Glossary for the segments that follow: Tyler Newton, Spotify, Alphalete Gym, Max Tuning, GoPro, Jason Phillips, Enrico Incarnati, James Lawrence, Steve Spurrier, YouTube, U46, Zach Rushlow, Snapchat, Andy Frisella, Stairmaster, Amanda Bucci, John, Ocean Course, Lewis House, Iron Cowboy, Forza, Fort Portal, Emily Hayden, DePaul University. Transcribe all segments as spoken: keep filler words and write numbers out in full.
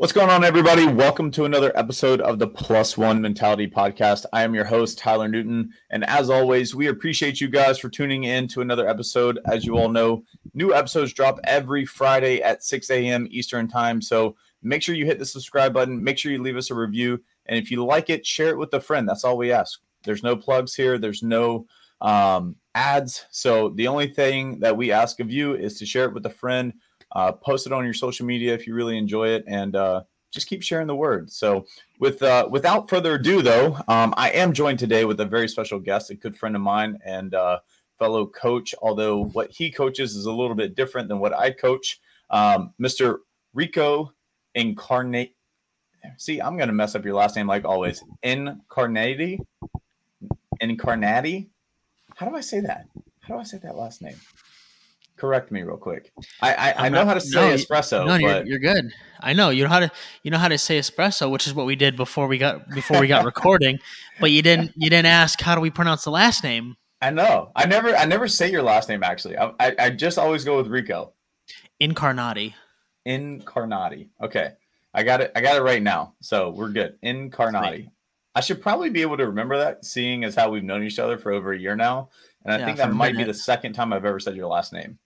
What's going on, everybody? Welcome to another episode of the Plus One Mentality Podcast. I am your host, Tyler Newton. And as always, we appreciate you guys for tuning in to another episode. As you all know, new episodes drop every Friday at six a.m. Eastern time. So make sure you hit the subscribe button. Make sure you leave us a review. And if you like it, share it with a friend. That's all we ask. There's no plugs here. There's no um, ads. So the only thing that we ask of you is to share it with a friend. Uh, post it on your social media if you really enjoy it, and uh, just keep sharing the word. So with uh, without further ado, though, um, I am joined today with a very special guest, a good friend of mine and uh, fellow coach, although what he coaches is a little bit different than what I coach, um, Mister Enrico Incarnati. See, I'm going to mess up your last name like always. Incarnati? Incarnati? How do I say that? How do I say that last name? Correct me real quick. I I, I know not, how to say no, espresso. No, but... you're, you're good. I know you know how to you know how to say espresso, which is what we did before we got before we got recording. But you didn't you didn't ask how do we pronounce the last name. I know. I never I never say your last name actually. I I, I just always go with Rico. Incarnati. Incarnati. Okay, I got it. I got it right now. So we're good. Incarnati. I should probably be able to remember that, seeing as how we've known each other for over a year now, and I yeah, think that might be the second time I've ever said your last name.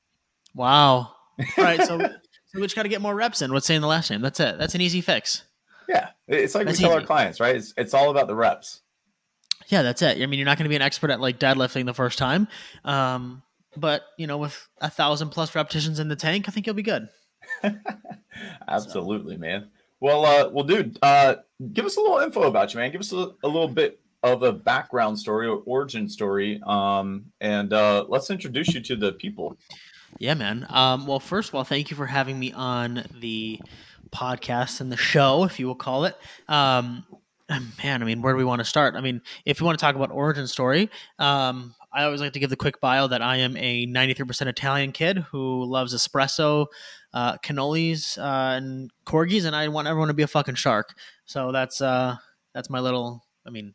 Wow. All right. So, so we just got to get more reps in with saying the last name. That's it. That's an easy fix. Yeah. It's like that's we tell easy. Our clients, right? It's it's all about the reps. Yeah, that's it. I mean, you're not going to be an expert at like deadlifting the first time. Um, but, you know, with a thousand plus repetitions in the tank, I think you'll be good. Absolutely, so. Man. Well, uh, well, dude, uh, give us a little info about you, man. Give us a, a little bit of a background story or origin story. Um, and uh, let's introduce you to the people. Yeah, man. Um, well, first of all, thank you for having me on the podcast and the show, if you will call it. Um, man, I mean, where do we want to start? I mean, if you want to talk about origin story, um, I always like to give the quick bio that I am a ninety-three percent Italian kid who loves espresso, uh, cannolis, uh, and corgis, and I want everyone to be a fucking shark. So that's uh, that's my little, I mean,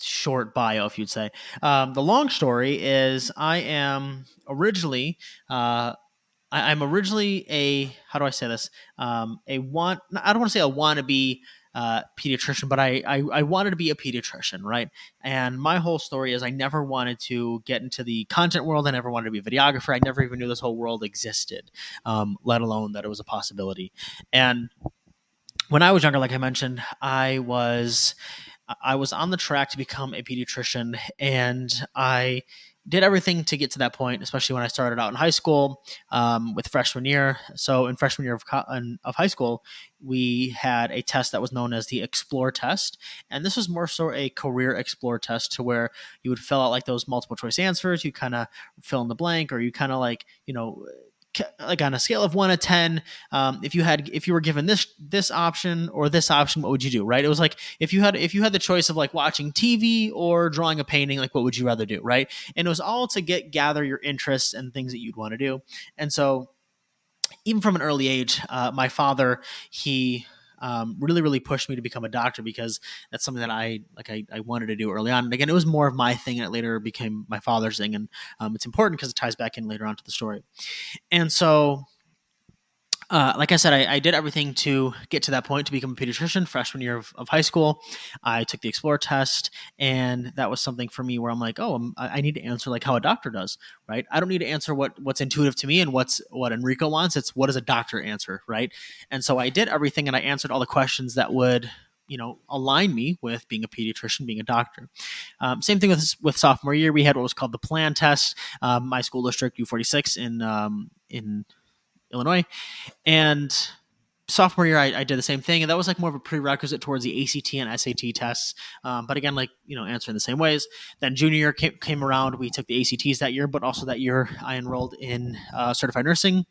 short bio, if you'd say. Um, the long story is I am originally, uh, I, I'm originally a, how do I say this? Um, a want, I don't want to say a wannabe uh, pediatrician, but I, I, I wanted to be a pediatrician, right? And my whole story is I never wanted to get into the content world. I never wanted to be a videographer. I never even knew this whole world existed, um, let alone that it was a possibility. And when I was younger, like I mentioned, I was... I was on the track to become a pediatrician, and I did everything to get to that point, especially when I started out in high school um, with freshman year. So in freshman year of, of high school, we had a test that was known as the Explore test. And this was more so a career Explore test to where you would fill out like those multiple choice answers. You kind of fill in the blank, or you kind of like, you know, like on a scale of one to ten, um, if you had, if you were given this, this option or this option, what would you do? Right. It was like, if you had, if you had the choice of like watching T V or drawing a painting, like what would you rather do? Right. And it was all to get, gather your interests and things that you'd want to do. And so even from an early age, uh, my father, he, Um, really, really pushed me to become a doctor because that's something that I like. I, I wanted to do early on. And again, it was more of my thing, and it later became my father's thing. And um, it's important because it ties back in later on to the story. And so, uh, like I said, I, I did everything to get to that point to become a pediatrician. Freshman year of, of high school, I took the Explore test, and that was something for me where I'm like, oh, I'm, I need to answer like how a doctor does, right? I don't need to answer what what's intuitive to me and what's what Enrico wants. It's what does a doctor answer, right? And so I did everything, and I answered all the questions that would, you know, align me with being a pediatrician, being a doctor. Um, same thing with with sophomore year. We had what was called the Plan test. Um, my school district, U forty-six, in um, in Illinois. And sophomore year, I, I did the same thing. And that was like more of a prerequisite towards the A C T and S A T tests. Um, but again, like, you know, answering the same ways. Then junior year came, came around. We took the A C Ts that year, but also that year I enrolled in uh, certified nursing,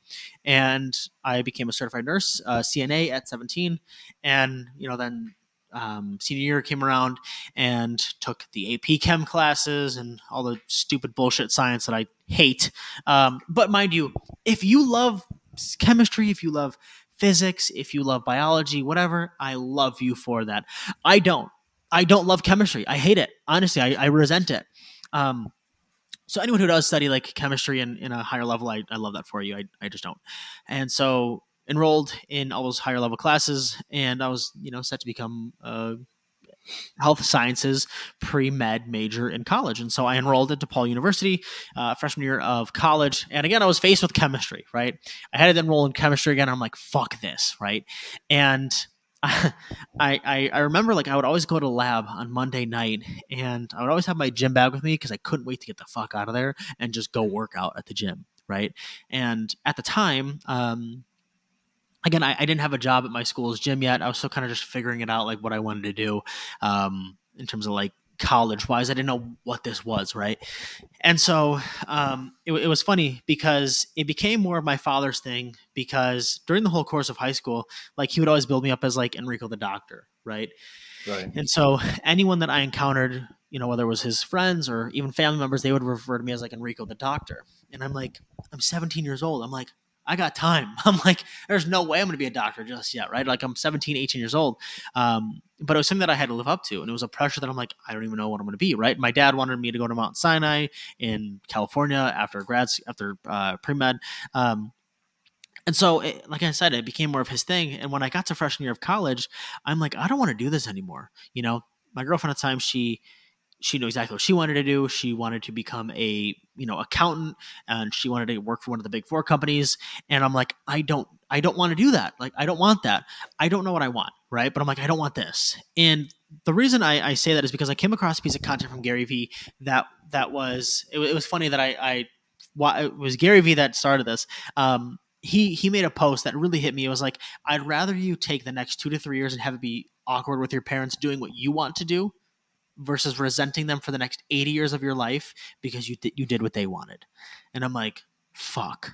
and I became a certified nurse, uh, C N A at seventeen. And, you know, then um, senior year came around and took the A P Chem classes and all the stupid bullshit science that I hate. Um, but mind you, if you love chemistry, if you love physics, if you love biology, whatever, I love you for that. I don't. I don't love chemistry. I hate it. Honestly, I, I resent it. Um, so anyone who does study like chemistry in, in a higher level, I, I love that for you. I, I just don't. And so enrolled in all those higher level classes, and I was, you know, set to become a health sciences pre-med major in college. And so I enrolled at DePaul University, uh, freshman year of college. And again, I was faced with chemistry, right? I had to enroll in chemistry again. I'm like, fuck this, right? And I, I, I remember, like, I would always go to lab on Monday night, and I would always have my gym bag with me because I couldn't wait to get the fuck out of there and just go work out at the gym, right? And at the time, um, Again, I, I didn't have a job at my school's gym yet. I was still kind of just figuring it out, like what I wanted to do um, in terms of like college-wise. I didn't know what this was, right? And so um, it, it was funny because it became more of my father's thing, because during the whole course of high school, like he would always build me up as like Enrico the doctor, right? Right. And so anyone that I encountered, you know, whether it was his friends or even family members, they would refer to me as like Enrico the doctor. And I'm like, I'm seventeen years old. I'm like, I got time. I'm like, there's no way I'm going to be a doctor just yet, right? Like I'm seventeen, eighteen years old. Um, but it was something that I had to live up to. And it was a pressure that I'm like, I don't even know what I'm going to be, right? My dad wanted me to go to Mount Sinai in California after grad, after uh, pre-med. Um, and so, it, like I said, it became more of his thing. And when I got to freshman year of college, I'm like, I don't want to do this anymore. You know, my girlfriend at the time, she she knew exactly what she wanted to do. She wanted to become a, you know, accountant, and she wanted to work for one of the big four companies. And I'm like, I don't, I don't want to do that. Like, I don't want that. I don't know what I want. Right. But I'm like, I don't want this. And the reason I, I say that is because I came across a piece of content from Gary V that, that was, it, it was funny that I, I, why, it was Gary V that started this. Um, he, he made a post that really hit me. It was like, I'd rather you take the next two to three years and have it be awkward with your parents doing what you want to do, versus resenting them for the next eighty years of your life because you th- you did what they wanted. And I'm like, fuck.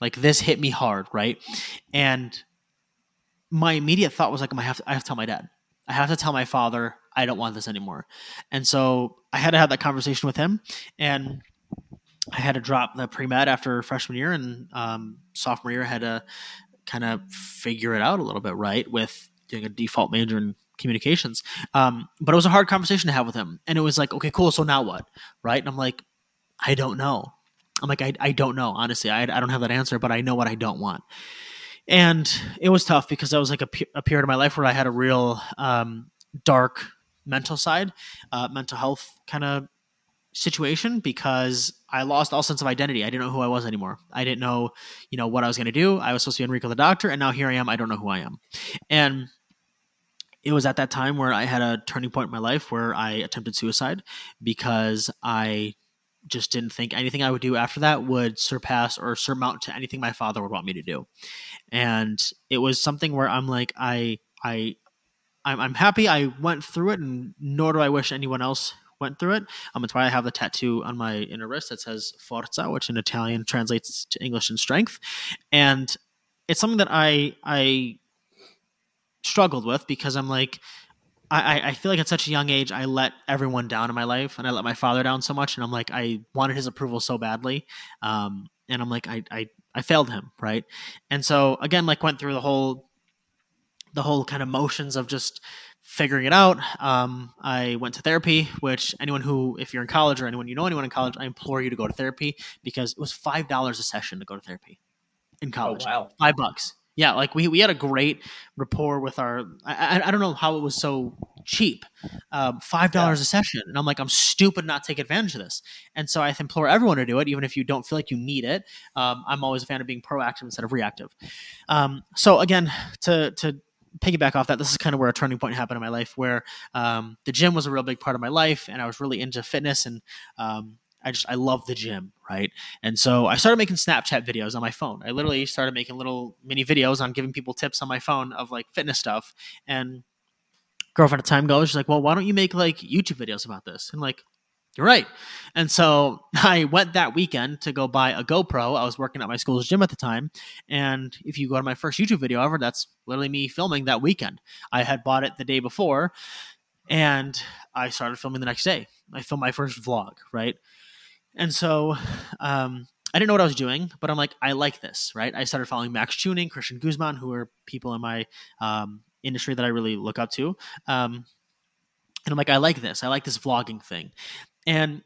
Like, this hit me hard, right? And my immediate thought was like, I have to, I have to tell my dad. I have to tell my father I don't want this anymore. And so I had to have that conversation with him, and I had to drop the pre-med after freshman year, and um, sophomore year I had to kind of figure it out a little bit, right, with doing a default major in communications. Um, but it was a hard conversation to have with him. And it was like, okay, cool. So now what? Right. And I'm like, I don't know. I'm like, I, I don't know. Honestly, I, I don't have that answer, but I know what I don't want. And it was tough because that was like a, a period of my life where I had a real um, dark mental side, uh, mental health kind of situation, because I lost all sense of identity. I didn't know who I was anymore. I didn't know, you know, what I was going to do. I was supposed to be Enrico the doctor, and now here I am. I don't know who I am. And it was at that time where I had a turning point in my life where I attempted suicide, because I just didn't think anything I would do after that would surpass or surmount to anything my father would want me to do. And it was something where I'm like, I, I, I'm, I'm happy I went through it, and nor do I wish anyone else went through it. Um, that's why I have the tattoo on my inner wrist that says Forza, which in Italian translates to English in strength. And it's something that I, I, struggled with, because I'm like, I, I feel like at such a young age, I let everyone down in my life, and I let my father down so much. And I'm like, I wanted his approval so badly. Um, and I'm like, I, I, I failed him. Right. And so again, like went through the whole, the whole kind of motions of just figuring it out. Um, I went to therapy, which anyone who, if you're in college or anyone, you know, anyone in college, I implore you to go to therapy, because it was five dollars a session to go to therapy in college. Oh, wow. Five bucks. Yeah, like we, we had a great rapport with our – I I don't know how it was so cheap, um, five dollars yeah. a session. And I'm like, I'm stupid not to take advantage of this. And so I implore everyone to do it, even if you don't feel like you need it. Um, I'm always a fan of being proactive instead of reactive. Um, so again, to to piggyback off that, this is kind of where a turning point happened in my life, where um, the gym was a real big part of my life, and I was really into fitness, and um, – I just, I love the gym. Right. And so I started making Snapchat videos on my phone. I literally started making little mini videos on giving people tips on my phone of like fitness stuff. And girlfriend at the time goes, she's like, well, why don't you make like YouTube videos about this? And like, you're right. And so I went that weekend to go buy a GoPro. I was working at my school's gym at the time. And if you go to my first YouTube video ever, that's literally me filming that weekend. I had bought it the day before, and I started filming the next day. I filmed my first vlog. Right. And so um, I didn't know what I was doing, but I'm like, I like this, right? I started following Max Tuning, Christian Guzman, who are people in my um, industry that I really look up to. Um, and I'm like, I like this. I like this vlogging thing. And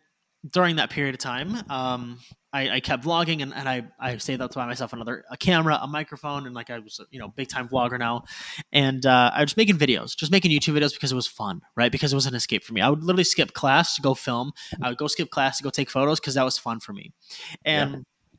during that period of time, um, I, I kept vlogging, and, and I, I saved up to buy myself another a camera, a microphone, and like I was, you know, big time vlogger now. And uh, I was making videos, just making YouTube videos because it was fun, right? Because it was an escape for me. I would literally skip class to go film. I would go skip class to go take photos because that was fun for me. And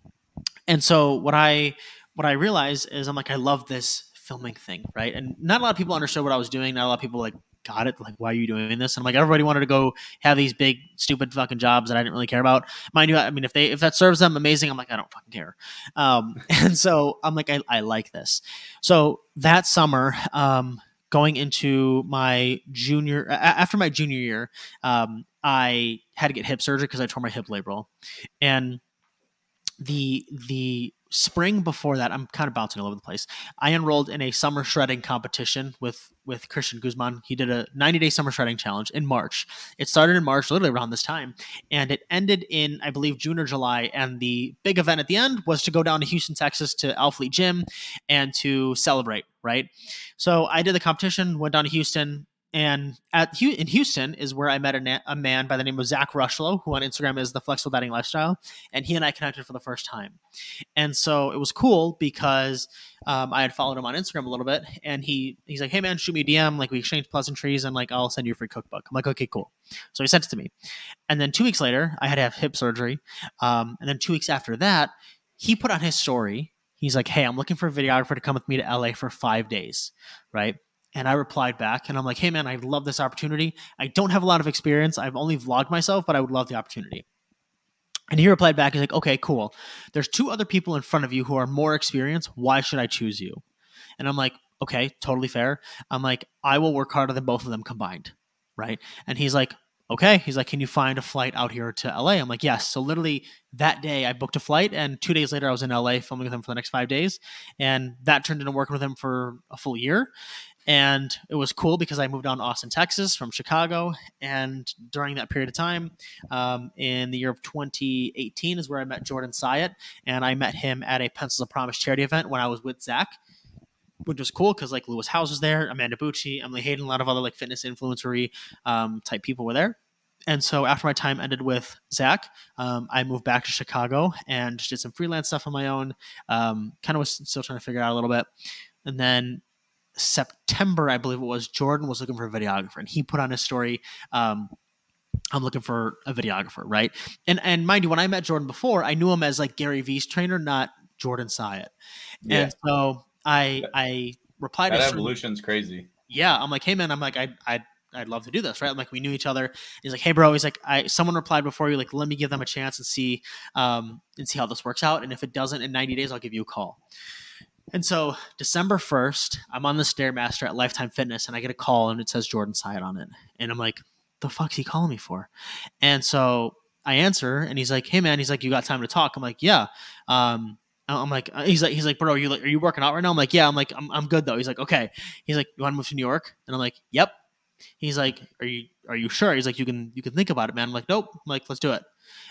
yeah. and so what I what I realized is I'm like, I love this filming thing, right? And not a lot of people understood what I was doing. Not a lot of people like got it, like, why are you doing this? And I'm like, everybody wanted to go have these big, stupid fucking jobs that I didn't really care about. Mind you, I mean, if they if that serves them, amazing. I'm like, I don't fucking care. Um, and so I'm like, I, I like this. So that summer, um, going into my junior, after my junior year, um, I had to get hip surgery because I tore my hip labral. And the the spring before that, I'm kind of bouncing all over the place. I enrolled in a summer shredding competition with, with Christian Guzman. He did a ninety day summer shredding challenge in March. It started in March, literally around this time. And it ended in, I believe, June or July. And the big event at the end was to go down to Houston, Texas to Alphalete Gym and to celebrate, right? So I did the competition, went down to Houston. And at in Houston is where I met a, na- a man by the name of Zach Rushlow, who on Instagram is the Flexible Dieting Lifestyle, and he and I connected for the first time. And so it was cool because um, I had followed him on Instagram a little bit, and he he's like, hey man, shoot me a D M, like we exchanged pleasantries, and like I'll send you a free cookbook. I'm like, okay, cool. So he sent it to me, and then two weeks later, I had to have hip surgery, um, and then two weeks after that, he put on his story. He's like, hey, I'm looking for a videographer to come with me to L A for five days, right? And I replied back and I'm like, hey man, I love this opportunity. I don't have a lot of experience. I've only vlogged myself, but I would love the opportunity. And he replied back. He's like, okay, cool. There's two other people in front of you who are more experienced. Why should I choose you? And I'm like, okay, totally fair. I'm like, I will work harder than both of them combined, right? And he's like, okay. He's like, can you find a flight out here to L A? I'm like, yes. So literally that day I booked a flight, and two days later I was in L A filming with him for the next five days. And that turned into working with him for a full year. And it was cool because I moved down to Austin, Texas from Chicago. And during that period of time, um, in the year of twenty eighteen is where I met Jordan Syatt. And I met him at a Pencils of Promise charity event when I was with Zach, which was cool because like Lewis House was there, Amanda Bucci, Emily Hayden, a lot of other like fitness influencery um, type people were there. And so after my time ended with Zach, um, I moved back to Chicago and just did some freelance stuff on my own. Um, kind of was still trying to figure it out a little bit. And then September, I believe it was, Jordan was looking for a videographer, and he put on his story, um, I'm looking for a videographer, right? And and mind you, when I met Jordan before, I knew him as like Gary V's trainer, not Jordan Syatt. Yeah. And so I I replied that to evolution's Jordan, crazy. Yeah, I'm like, hey man, I'm like, I I I'd love to do this, right? I'm like, we knew each other. He's like, hey bro, he's like, I someone replied before you, like, let me give them a chance and see um and see how this works out. And if it doesn't in ninety days, I'll give you a call. And so December first, I'm on the Stairmaster at Lifetime Fitness, and I get a call, and it says Jordan Syatt on it. And I'm like, the fuck's he calling me for? And so I answer, and he's like, hey man, he's like, you got time to talk? I'm like, yeah. Um, I'm like, he's like, he's like, bro, are you, like, are you working out right now? I'm like, yeah. I'm like, I'm, I'm good though. He's like, okay. He's like, you want to move to New York? And I'm like, yep. He's like, are you, are you sure? He's like, you can, you can think about it, man. I'm like, nope. I'm like, let's do it.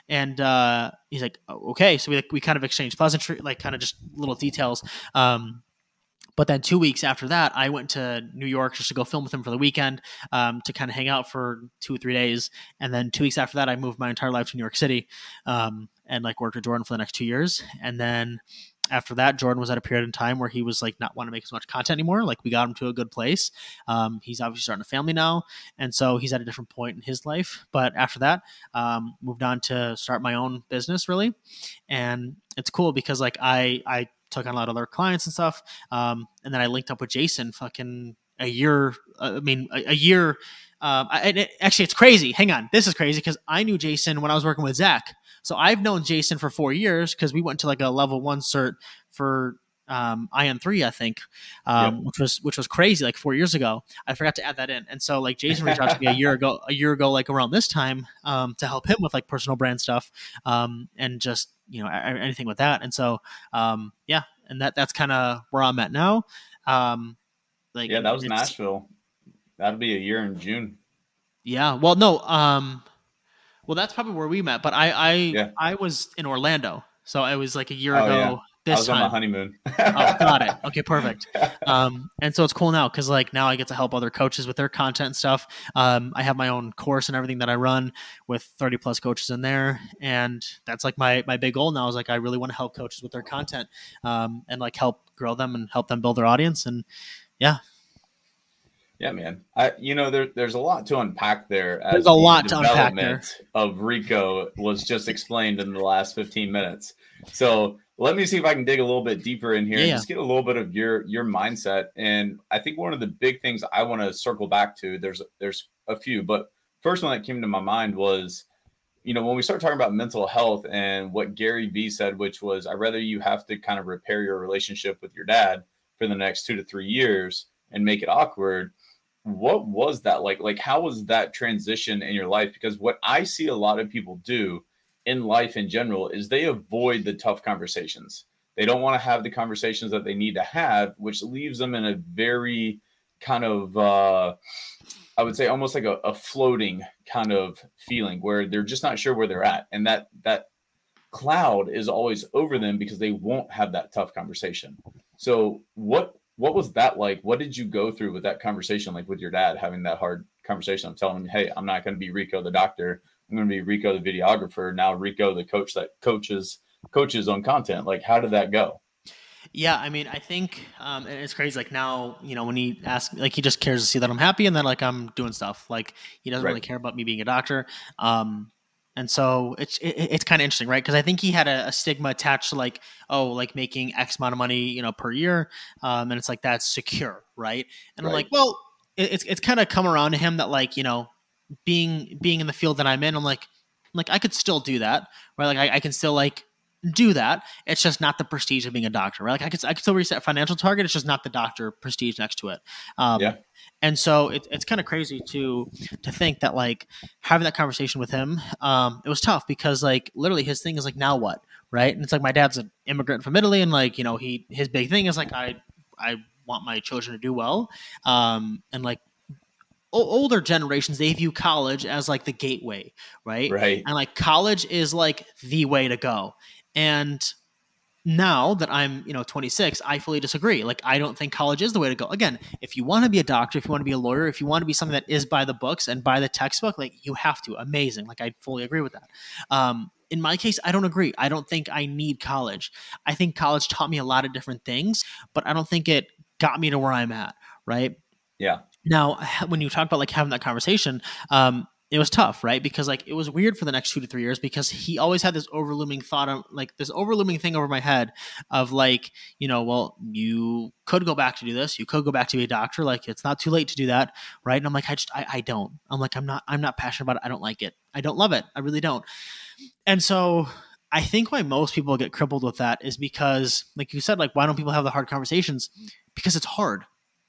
And uh, he's like, oh, okay. So we like we kind of exchanged pleasantry, like kind of just little details. Um, but then two weeks after that, I went to New York just to go film with him for the weekend, um, to kind of hang out for two or three days. And then two weeks after that, I moved my entire life to New York City, um, and like worked with Jordan for the next two years. And then after that, Jordan was at a period in time where he was like not wanting to make as much content anymore. Like we got him to a good place. Um, he's obviously starting a family now. And so he's at a different point in his life. But after that, um, moved on to start my own business really. And it's cool because like I, I took on a lot of other clients and stuff. Um, and then I linked up with Jason fucking a year. I mean, a, a year. Um, I, it, actually, it's crazy. Hang on. This is crazy because I knew Jason when I was working with Zach. So I've known Jason for four years because we went to like a level one cert for um, I M three, I think, um, yep. which was which was crazy like four years ago. I forgot to add that in. And so like Jason reached out to me a year ago, a year ago, like around this time um, to help him with like personal brand stuff um, and just, you know, anything with that. And so, um, yeah, and that that's kind of where I'm at now. Um, like Yeah, that was Nashville. That'll be a year in June. Yeah. Well, no. Um, Well, that's probably where we met, but I I, yeah. I was in Orlando, so I was like a year oh, ago. This I was time. on my honeymoon. Oh, got it. Okay, perfect. Um, and so it's cool now because like now I get to help other coaches with their content and stuff. Um, I have my own course and everything that I run with thirty plus coaches in there. And that's like my my big goal now is like I really want to help coaches with their content um, and like help grow them and help them build their audience. And yeah. Yeah, man. I, you know, there, there's a lot to unpack there. As there's a the lot to unpack there. Of Rico was just explained in the last fifteen minutes. So let me see if I can dig a little bit deeper in here yeah. and just get a little bit of your, your mindset. And I think one of the big things I want to circle back to, there's, there's a few, but first one that came to my mind was, you know, when we start talking about mental health and what Gary V said, which was, I rather you have to kind of repair your relationship with your dad for the next two to three years and make it awkward. What was that like? Like, how was that transition in your life? Because what I see a lot of people do in life in general is they avoid the tough conversations. They don't want to have the conversations that they need to have, which leaves them in a very kind of, uh, I would say almost like a, a floating kind of feeling where they're just not sure where they're at. And that, that cloud is always over them because they won't have that tough conversation. So what, What was that like? What did you go through with that conversation, like with your dad, having that hard conversation? I'm telling him, hey, I'm not going to be Rico, the doctor. I'm going to be Rico, the videographer. Now Rico, the coach that coaches coaches on content. Like, how did that go? Yeah, I mean, I think um, and it's crazy. Like now, you know, when he asks, like he just cares to see that I'm happy and that like I'm doing stuff. Like he doesn't right. really care about me being a doctor. Um And so it's it, it's kind of interesting, right? Because I think he had a, a stigma attached to like, oh, like making X amount of money, you know, per year, um, and it's like that's secure, right? And right. I'm like, well, it, it's it's kind of come around to him that like, you know, being being in the field that I'm in, I'm like, like I could still do that, right? Like I, I can still like do that. It's just not the prestige of being a doctor, right? Like I could I could still reset financial target. It's just not the doctor prestige next to it. Um, yeah. And so it, it's kind of crazy to to think that like having that conversation with him, um, it was tough because like literally his thing is like, now what, right? And it's like my dad's an immigrant from Italy, and like, you know, he his big thing is like I I want my children to do well, um, and like o- older generations, they view college as like the gateway, right? Right. And like college is like the way to go, and now that I'm, you know, twenty-six, I fully disagree. Like, I don't think college is the way to go. Again, if you want to be a doctor, if you want to be a lawyer, if you want to be something that is by the books and by the textbook, like you have to. Amazing. Like, I fully agree with that. Um, in my case, I don't agree. I don't think I need college. I think college taught me a lot of different things, but I don't think it got me to where I'm at. Right. Yeah. Now, when you talk about like having that conversation, um, it was tough, right? Because like it was weird for the next two to three years because he always had this overlooming thought of like this overlooming thing over my head of like, you know, well, you could go back to do this. You could go back to be a doctor. Like it's not too late to do that. Right. And I'm like, I just, I, I don't, I'm like, I'm not, I'm not passionate about it. I don't like it. I don't love it. I really don't. And so I think why most people get crippled with that is because like you said, like, why don't people have the hard conversations? Because it's hard,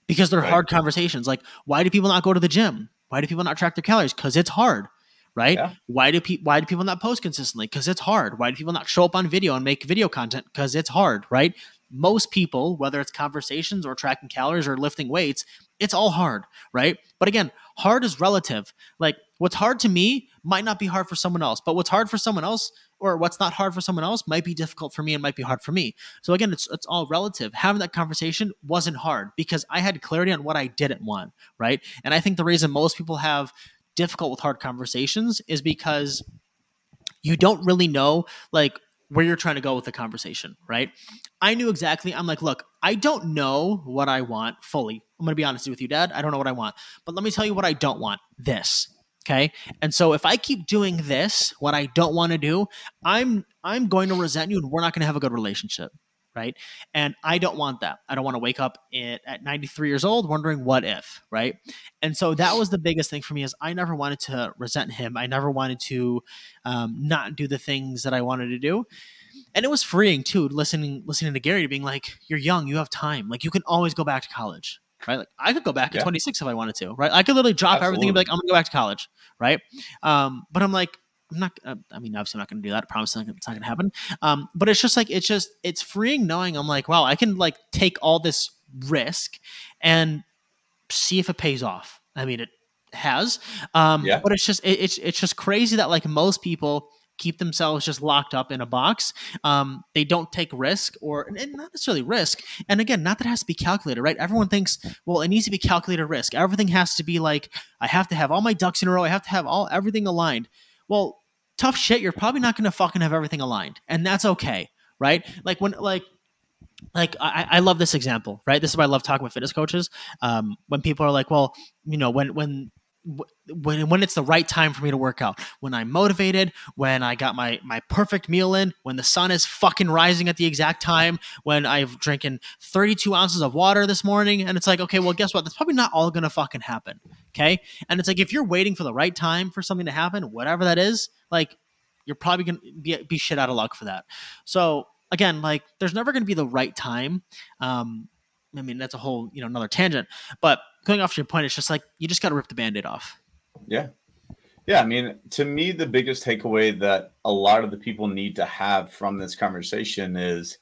because they're right. hard conversations. Like, why do people not go to the gym? Why do people not track their calories? Because it's hard, right? Yeah. Why do people Why do people not post consistently? Because it's hard. Why do people not show up on video and make video content? Because it's hard, right? Most people, whether it's conversations or tracking calories or lifting weights, it's all hard, right? But again, hard is relative. Like what's hard to me might not be hard for someone else, but what's hard for someone else or what's not hard for someone else might be difficult for me and might be hard for me. So again, it's it's all relative. Having that conversation wasn't hard because I had clarity on what I didn't want, right? And I think the reason most people have difficult with hard conversations is because you don't really know like where you're trying to go with the conversation, right? I knew exactly. I'm like, look, I don't know what I want fully. I'm going to be honest with you, Dad. I don't know what I want, but let me tell you what I don't want. This. Okay. And so if I keep doing this, what I don't want to do, I'm, I'm going to resent you and we're not going to have a good relationship. Right. And I don't want that. I don't want to wake up at ninety-three years old wondering what if, right? And so that was the biggest thing for me is I never wanted to resent him. I never wanted to um, not do the things that I wanted to do. And it was freeing too, listening, listening to Gary being like, you're young, you have time. Like you can always go back to college, right? Like I could go back yeah. at twenty-six if I wanted to, right? I could literally drop Absolutely. everything and be like, I'm gonna go back to college. Right. Um, but I'm like, I'm not, I mean, obviously I'm not going to do that. I promise it's not going to happen. Um, but it's just like, it's just, it's freeing knowing I'm like, wow, I can like take all this risk and see if it pays off. I mean, it has, um, yeah. but it's just, it, it's, it's just crazy that like most people keep themselves just locked up in a box. Um, they don't take risk or and not necessarily risk. And again, not that it has to be calculated, right? Everyone thinks, well, it needs to be calculated risk. Everything has to be like, I have to have all my ducks in a row. I have to have all everything aligned. Well, tough shit. You're probably not going to fucking have everything aligned, and that's okay. Right? Like when, like, Like I, I love this example, right? This is why I love talking with fitness coaches. Um, when people are like, "Well, you know, when when when when it's the right time for me to work out, when I'm motivated, when I got my my perfect meal in, when the sun is fucking rising at the exact time, when I've drinking thirty-two ounces of water this morning," and it's like, okay, well, guess what? That's probably not all gonna fucking happen, okay? And it's like if you're waiting for the right time for something to happen, whatever that is, like you're probably gonna be be shit out of luck for that. So. Again, like there's never going to be the right time. Um, I mean, that's a whole, you know, another tangent, but going off to your point, it's just like, you just got to rip the Band-Aid off. Yeah. Yeah. I mean, to me, the biggest takeaway that a lot of the people need to have from this conversation is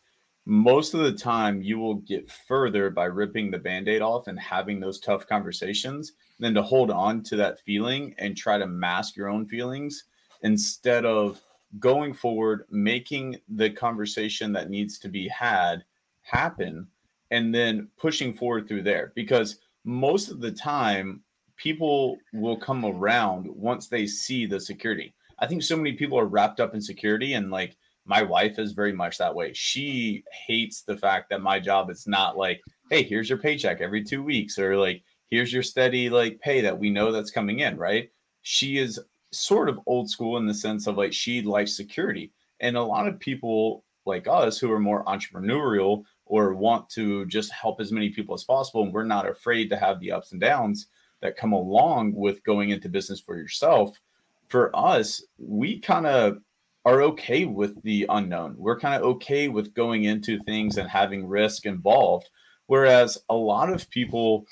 most of the time you will get further by ripping the Band-Aid off and having those tough conversations than to hold on to that feeling and try to mask your own feelings instead of going forward, making the conversation that needs to be had happen, and then pushing forward through there. Because most of the time, people will come around once they see the security. I think so many people are wrapped up in security, and like my wife is very much that way. She hates the fact that my job is not like, hey, here's your paycheck every two weeks, or like, here's your steady like pay that we know that's coming in, right? She is sort of old school in the sense of like she likes security, and a lot of people like us who are more entrepreneurial or want to just help as many people as possible, and we're not afraid to have the ups and downs that come along with going into business for yourself. For us, we kind of are okay with the unknown. We're kind of okay with going into things and having risk involved, whereas a lot of people,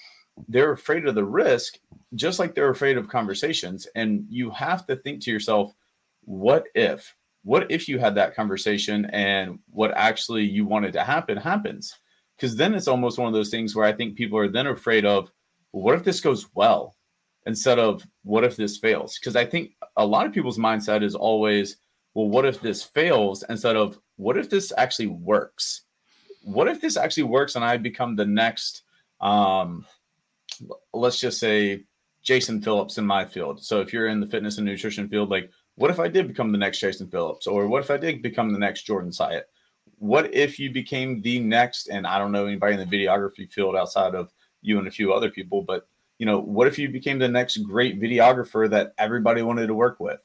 they're afraid of the risk, just like they're afraid of conversations. And you have to think to yourself, what if, what if you had that conversation and what actually you wanted to happen happens? Because then it's almost one of those things where I think people are then afraid of, well, what if this goes well, instead of what if this fails? Because I think a lot of people's mindset is always, well, what if this fails, instead of what if this actually works? What if this actually works and I become the next, um, let's just say Jason Phillips in my field. So if you're in the fitness and nutrition field, like what if I did become the next Jason Phillips, or what if I did become the next Jordan Syatt? What if you became the next, and I don't know anybody in the videography field outside of you and a few other people, but you know, what if you became the next great videographer that everybody wanted to work with?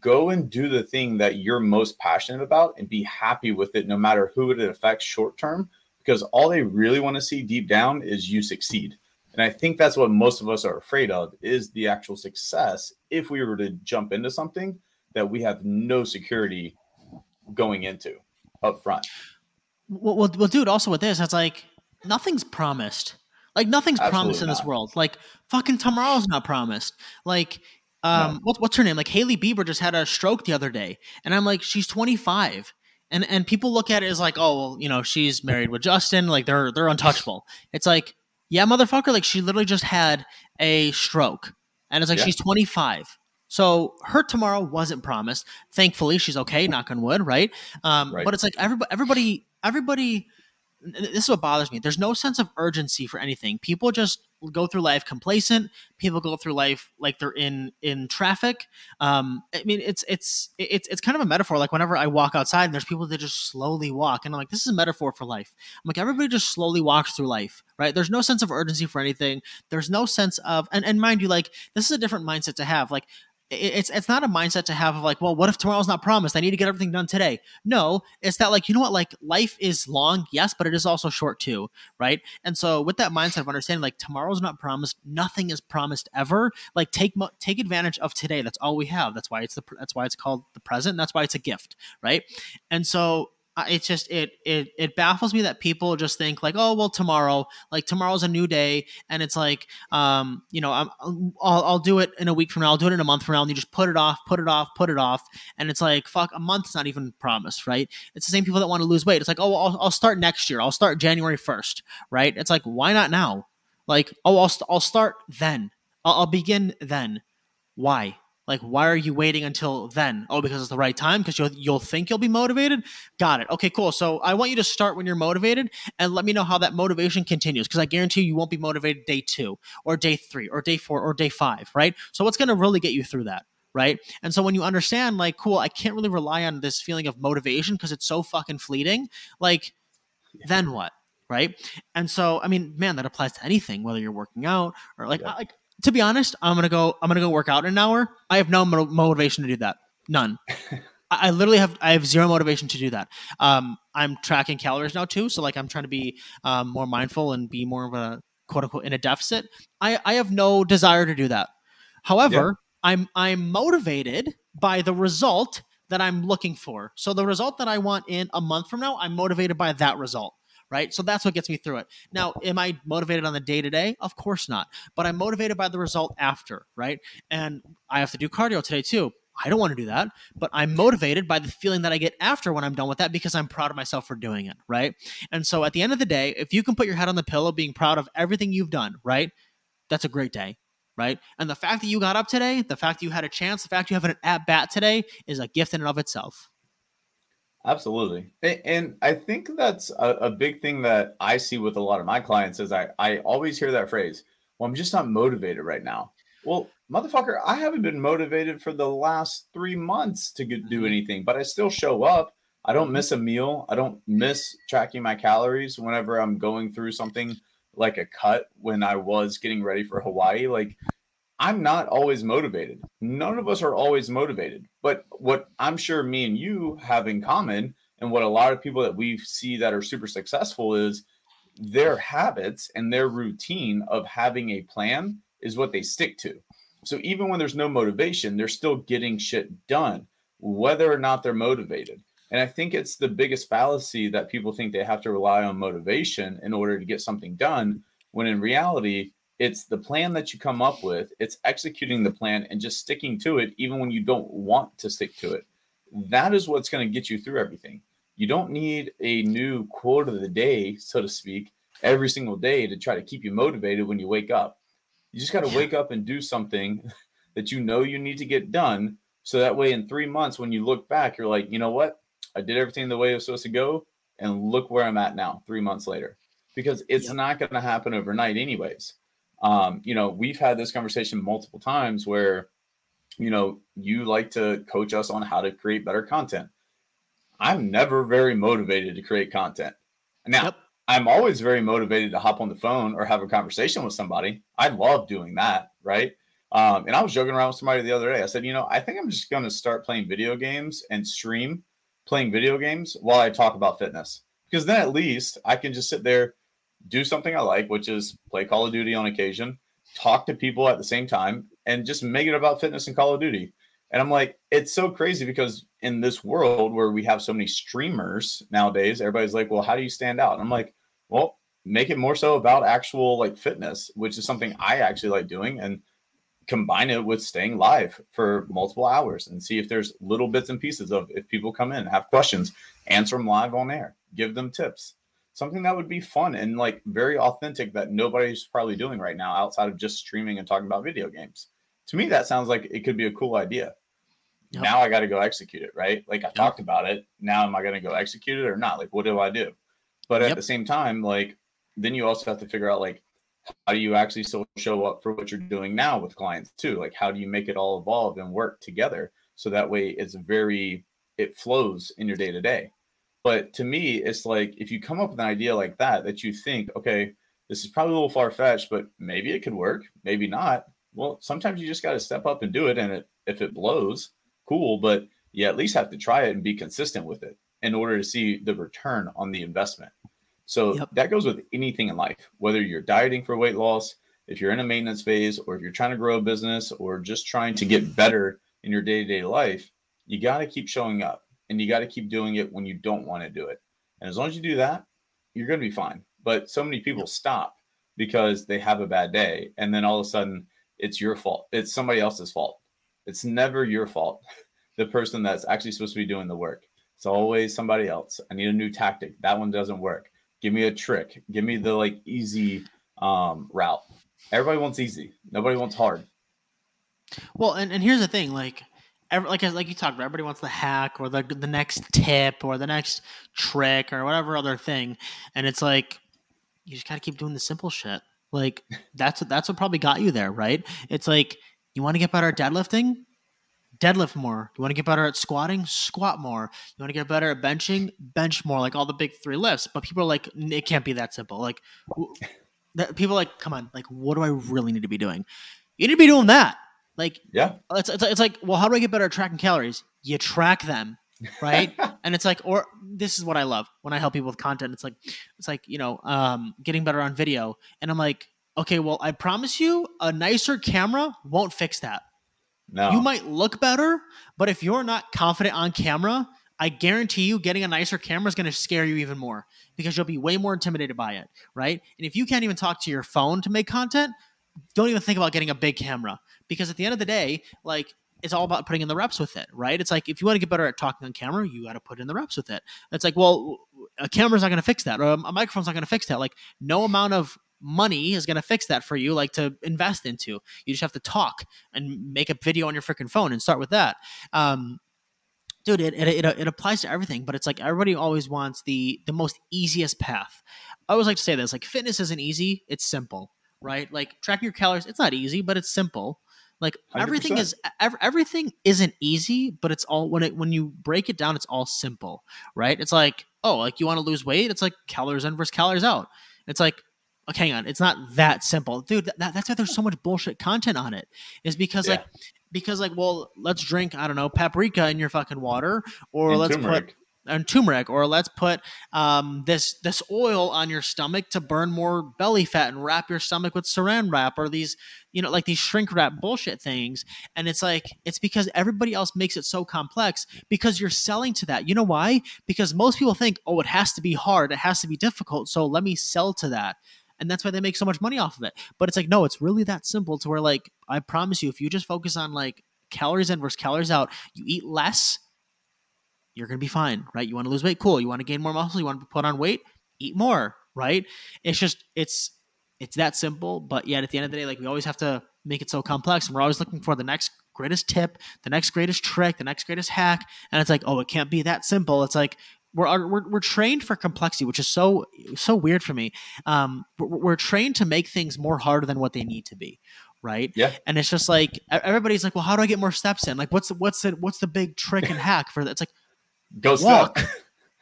Go and do the thing that you're most passionate about and be happy with it, no matter who it affects short term, because all they really want to see deep down is you succeed. And I think that's what most of us are afraid of, is the actual success if we were to jump into something that we have no security going into up front. Well, well, well dude, also with this, it's like nothing's promised. Like nothing's Absolutely promised in not. This world. Like fucking tomorrow's not promised. Like um, no. what, what's her name? Like Hailey Bieber just had a stroke the other day. And I'm like, she's twenty-five. And and people look at it as like, oh, well, you know, she's married with Justin. Like they're they're untouchable. It's like, yeah, motherfucker, like she literally just had a stroke, and it's like yeah. she's twenty-five. So her tomorrow wasn't promised. Thankfully, she's okay, knock on wood, right? Um, right. But it's like everybody, everybody, everybody, this is what bothers me. There's no sense of urgency for anything. People just go through life complacent. People go through life like they're in in traffic. Um, I mean, it's it's it's it's kind of a metaphor. Like whenever I walk outside and there's people that just slowly walk, and I'm like, this is a metaphor for life. I'm like, everybody just slowly walks through life, right? There's no sense of urgency for anything. There's no sense of, and and mind you, like this is a different mindset to have. Like it's it's not a mindset to have of like, well, what if tomorrow's not promised? I need to get everything done today. No, it's that like, you know what, like life is long, yes, but it is also short too, right? And so with that mindset of understanding like tomorrow's not promised, nothing is promised ever. Like take take advantage of today. That's all we have. That's why it's the that's why it's called the present. And that's why it's a gift, right? And so it's just it it it baffles me that people just think like, oh well, tomorrow, like tomorrow's a new day, and it's like um you know I'm I'll, I'll do it in a week from now, I'll do it in a month from now, and you just put it off, put it off, put it off, and it's like fuck, a month's not even promised, right? It's the same people that want to lose weight. It's like oh well, I'll I'll start next year, I'll start January first, right? It's like why not now? Like oh I'll I'll start then, I'll, I'll begin then. Why? Like, why are you waiting until then? Oh, because it's the right time? Because you'll, you'll think you'll be motivated? Got it. Okay, cool. So I want you to start when you're motivated and let me know how that motivation continues, because I guarantee you won't be motivated day two or day three or day four or day five, right? So what's going to really get you through that, right? And so when you understand, like, cool, I can't really rely on this feeling of motivation because it's so fucking fleeting, like, yeah. Then what, right? And so, I mean, man, that applies to anything, whether you're working out or like, yeah. I, like, to be honest, I'm going to go, I'm going to go work out in an hour. I have no mo- motivation to do that. None. I, I literally have, I have zero motivation to do that. Um, I'm tracking calories now too. So like I'm trying to be um, more mindful and be more of a quote unquote in a deficit. I, I have no desire to do that. However, yeah. I'm, I'm motivated by the result that I'm looking for. So the result that I want in a month from now, I'm motivated by that result. Right? So that's what gets me through it. Now, am I motivated on the day-to-day? Of course not. But I'm motivated by the result after, right? And I have to do cardio today too. I don't want to do that, but I'm motivated by the feeling that I get after when I'm done with that because I'm proud of myself for doing it, right? And so at the end of the day, if you can put your head on the pillow being proud of everything you've done, right? That's a great day, right? And the fact that you got up today, the fact that you had a chance, the fact you have an at-bat today is a gift in and of itself. Absolutely. And I think that's a, a big thing that I see with a lot of my clients is I, I always hear that phrase, well, I'm just not motivated right now. Well, motherfucker, I haven't been motivated for the last three months to do anything, but I still show up. I don't miss a meal. I don't miss tracking my calories whenever I'm going through something like a cut when I was getting ready for Hawaii. Like, I'm not always motivated. None of us are always motivated. But what I'm sure me and you have in common, and what a lot of people that we see that are super successful is their habits and their routine of having a plan is what they stick to. So even when there's no motivation, they're still getting shit done, whether or not they're motivated. And I think it's the biggest fallacy that people think they have to rely on motivation in order to get something done, when in reality, it's the plan that you come up with. It's executing the plan and just sticking to it, even when you don't want to stick to it. That is what's going to get you through everything. You don't need a new quote of the day, so to speak, every single day to try to keep you motivated when you wake up. You just got to yeah. wake up and do something that you know you need to get done. So that way in three months, when you look back, you're like, you know what? I did everything the way it was supposed to go. And look where I'm at now, three months later, because it's yeah. not going to happen overnight anyways. Um, you know, we've had this conversation multiple times where, you know, you like to coach us on how to create better content. I'm never very motivated to create content. Now, yep. I'm always very motivated to hop on the phone or have a conversation with somebody. I love doing that, right? Um, and I was joking around with somebody the other day. I said, you know, I think I'm just going to start playing video games and stream playing video games while I talk about fitness, because then at least I can just sit there, do something I like, which is play Call of Duty on occasion, talk to people at the same time, and just make it about fitness and Call of Duty. And I'm like, it's so crazy, because in this world where we have so many streamers nowadays, everybody's like, well, how do you stand out? And I'm like, well, make it more so about actual like fitness, which is something I actually like doing, and combine it with staying live for multiple hours and see if there's little bits and pieces of, if people come in and have questions, answer them live on air, give them tips. Something that would be fun and like very authentic that nobody's probably doing right now outside of just streaming and talking about video games. To me, that sounds like it could be a cool idea. Yep. Now I got to go execute it, right? Like I yep. talked about it. Now am I going to go execute it or not? Like, what do I do? But yep. at the same time, like, then you also have to figure out, like, how do you actually still show up for what you're doing now with clients too? Like, how do you make it all evolve and work together? So that way it's very, it flows in your day to day. But to me, it's like, if you come up with an idea like that, that you think, okay, this is probably a little far-fetched, but maybe it could work, maybe not. Well, sometimes you just got to step up and do it. And it, if it blows, cool. But you at least have to try it and be consistent with it in order to see the return on the investment. So yep. that goes with anything in life, whether you're dieting for weight loss, if you're in a maintenance phase, or if you're trying to grow a business, or just trying to get better in your day-to-day life, you got to keep showing up. And you got to keep doing it when you don't want to do it. And as long as you do that, you're going to be fine. But so many people stop because they have a bad day. And then all of a sudden, it's your fault. It's somebody else's fault. It's never your fault. The person that's actually supposed to be doing the work. It's always somebody else. I need a new tactic. That one doesn't work. Give me a trick. Give me the like easy um, route. Everybody wants easy. Nobody wants hard. Well, and, and here's the thing, like, every, like like you talked about, everybody wants the hack or the the next tip or the next trick or whatever other thing, and it's like you just gotta keep doing the simple shit. Like that's that's what probably got you there, right? It's like you want to get better at deadlifting. Deadlift more. You want to get better at squatting? Squat more. You want to get better at benching? Bench more. Like all the big three lifts. But people are like, it can't be that simple. Like that, people are like, come on. Like, what do I really need to be doing? You need to be doing that. Like, yeah. It's, it's, it's like, well, how do I get better at tracking calories? You track them, right? And it's like, or this is what I love when I help people with content. It's like, it's like you know, um, getting better on video. And I'm like, okay, well, I promise you, a nicer camera won't fix that. No. You might look better, but if you're not confident on camera, I guarantee you getting a nicer camera is going to scare you even more because you'll be way more intimidated by it, right? And if you can't even talk to your phone to make content, don't even think about getting a big camera because at the end of the day, like it's all about putting in the reps with it, right? It's like if you want to get better at talking on camera, you got to put in the reps with it. It's like, well, a camera's not going to fix that or a microphone's not going to fix that. Like no amount of money is going to fix that for you, like to invest into. You just have to talk and make a video on your freaking phone and start with that. Um, dude, it, it, it, it applies to everything, but it's like everybody always wants the, the most easiest path. I always like to say this, like fitness isn't easy. It's simple, right? Like tracking your calories. It's not easy, but it's simple. Like one hundred percent. everything is, ev- everything isn't easy, but it's all when it, when you break it down, it's all simple, right? It's like, oh, like you want to lose weight. It's like calories in versus calories out. It's like, like, hang on, it's not that simple, dude. That, that's why there's so much bullshit content on it. Is because yeah. like, because like, well, let's drink, I don't know, paprika in your fucking water, or and let's turmeric. put and turmeric, or let's put um this this oil on your stomach to burn more belly fat and wrap your stomach with Saran wrap, or these, you know, like these shrink wrap bullshit things. And it's like it's because everybody else makes it so complex because you're selling to that. You know why? Because most people think, oh, it has to be hard, it has to be difficult, so let me sell to that. And that's why they make so much money off of it. But it's like, no, it's really that simple to where, like, I promise you, if you just focus on like calories in versus calories out, you eat less, you're going to be fine, right? You want to lose weight? Cool. You want to gain more muscle? You want to put on weight? Eat more, right? It's just, it's, it's that simple. But yet at the end of the day, like we always have to make it so complex and we're always looking for the next greatest tip, the next greatest trick, the next greatest hack. And it's like, oh, it can't be that simple. It's like, We're, we're we're trained for complexity, which is so so weird for me. Um, we're, we're trained to make things more harder than what they need to be, right? Yeah. And it's just like everybody's like, well, how do I get more steps in? Like, what's what's the what's the big trick and hack for that? It's like, go walk. Step.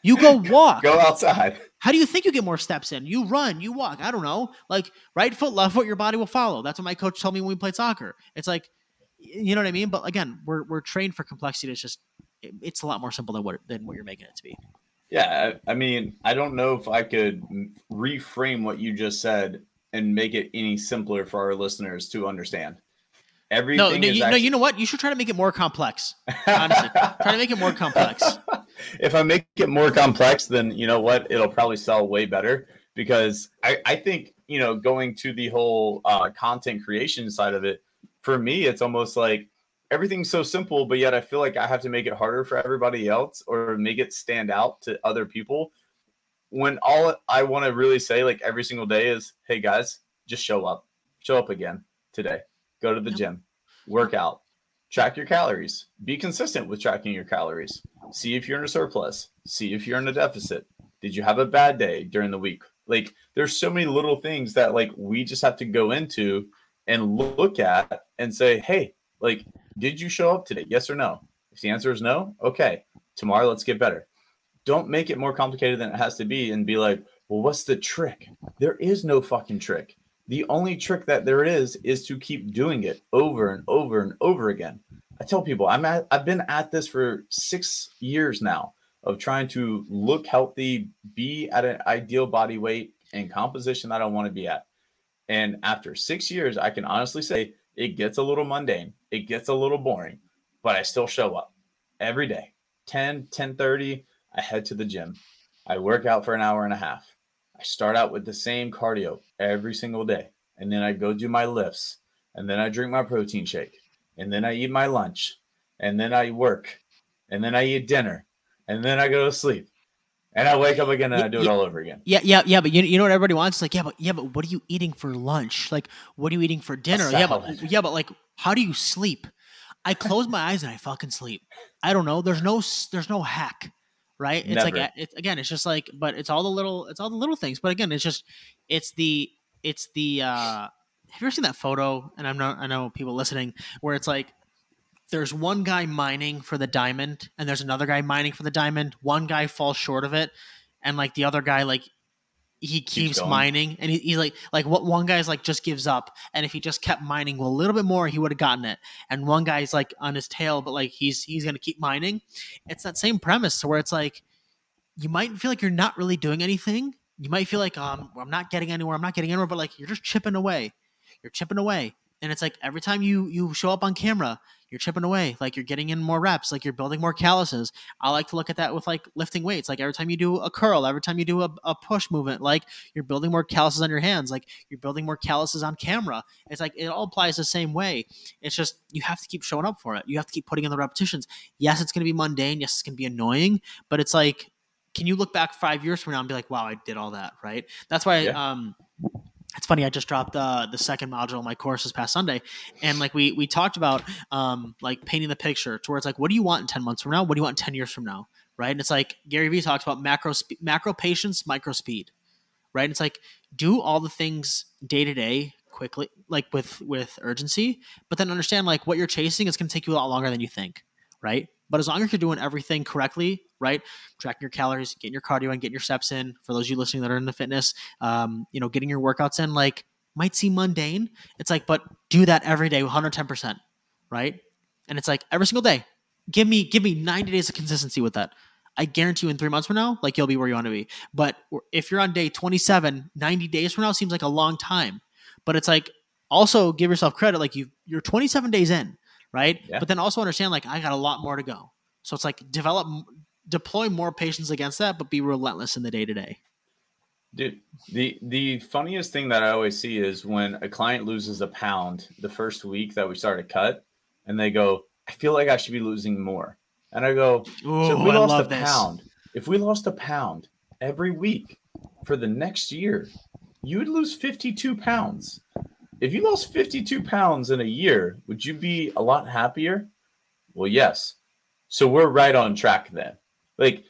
You go walk. Go outside. How do you think you get more steps in? You run. You walk. I don't know. Like right foot, left foot, your body will follow. That's what my coach told me when we played soccer. It's like, you know what I mean? But again, we're we're trained for complexity. It's just it, it's a lot more simple than what than what you're making it to be. Yeah, I mean, I don't know if I could reframe what you just said and make it any simpler for our listeners to understand. Everything no, no, is you, actually- no you know what? You should try to make it more complex. Honestly, try to make it more complex. If I make it more complex, then you know what? It'll probably sell way better because I, I think, you know, going to the whole uh, content creation side of it, for me, it's almost like, everything's so simple, but yet I feel like I have to make it harder for everybody else or make it stand out to other people when all I want to really say like every single day is, hey guys, just show up, show up again today, go to the gym, work out, track your calories, be consistent with tracking your calories. See if you're in a surplus, see if you're in a deficit. Did you have a bad day during the week? Like there's so many little things that like, we just have to go into and look at and say, hey, like, did you show up today? Yes or no? If the answer is no, okay. Tomorrow, let's get better. Don't make it more complicated than it has to be and be like, well, what's the trick? There is no fucking trick. The only trick that there is is to keep doing it over and over and over again. I tell people, I'm at, I've been at this for six years now of trying to look healthy, be at an ideal body weight and composition that I want to be at. And after six years, I can honestly say, it gets a little mundane. It gets a little boring, but I still show up every day. ten, ten thirty, I head to the gym. I work out for an hour and a half. I start out with the same cardio every single day. And then I go do my lifts. And then I drink my protein shake. And then I eat my lunch. And then I work. And then I eat dinner. And then I go to sleep. And I wake up again and yeah, I do it yeah, all over again. Yeah, yeah, yeah. But you, you know what everybody wants? Like, yeah, but yeah, but what are you eating for lunch? Like, what are you eating for dinner? Yeah, but yeah, but like, how do you sleep? I close my eyes and I fucking sleep. I don't know. There's no there's no hack, right? It's Never. like it's again, it's just like, but it's all the little it's all the little things. But again, it's just it's the it's the uh, have you ever seen that photo? And I'm not I know people listening where it's like, there's one guy mining for the diamond and there's another guy mining for the diamond. One guy falls short of it. And like the other guy, like he keeps mining and he, he's like, like what one guy's like just gives up. And if he just kept mining a little bit more, he would have gotten it. And one guy's like on his tail, but like, he's, he's going to keep mining. It's that same premise where it's like, you might feel like you're not really doing anything. You might feel like, um, I'm not getting anywhere. I'm not getting anywhere, but like, you're just chipping away. You're chipping away. And it's like every time you you show up on camera, you're chipping away. Like you're getting in more reps. Like you're building more calluses. I like to look at that with like lifting weights. Like every time you do a curl, every time you do a, a push movement, like you're building more calluses on your hands. Like you're building more calluses on camera. It's like it all applies the same way. It's just you have to keep showing up for it. You have to keep putting in the repetitions. Yes, it's going to be mundane. Yes, it's going to be annoying. But it's like, can you look back five years from now and be like, wow, I did all that, right? That's why yeah. – um It's funny. I just dropped uh, the second module of my course this past Sunday, and like we we talked about um, like painting the picture towards like what do you want in ten months from now? What do you want in ten years from now? Right? And it's like Gary V talks about macro sp- macro patience, micro speed. Right? And it's like do all the things day to day quickly, like with with urgency, but then understand like what you're chasing is going to take you a lot longer than you think. Right? But as long as you're doing everything correctly, right? Tracking your calories, getting your cardio in, getting your steps in. For those of you listening that are into fitness, um, you know, getting your workouts in, like might seem mundane. It's like, but do that every day, one hundred ten percent, right? And it's like every single day, give me, give me ninety days of consistency with that. I guarantee you in three months from now, like you'll be where you want to be. But if you're on day twenty-seven, ninety days from now seems like a long time, but it's like, also give yourself credit. Like you, you're twenty-seven days in. Right. Yeah. But then also understand, like, I got a lot more to go. So it's like develop, deploy more patience against that, but be relentless in the day to day. Dude, the, the funniest thing that I always see is when a client loses a pound the first week that we start a cut and they go, I feel like I should be losing more. And I go, Ooh, so if we I lost a this. pound, if we lost a pound every week for the next year, you would lose fifty-two pounds. If you lost fifty-two pounds in a year, would you be a lot happier? Well, yes. So we're right on track then. Like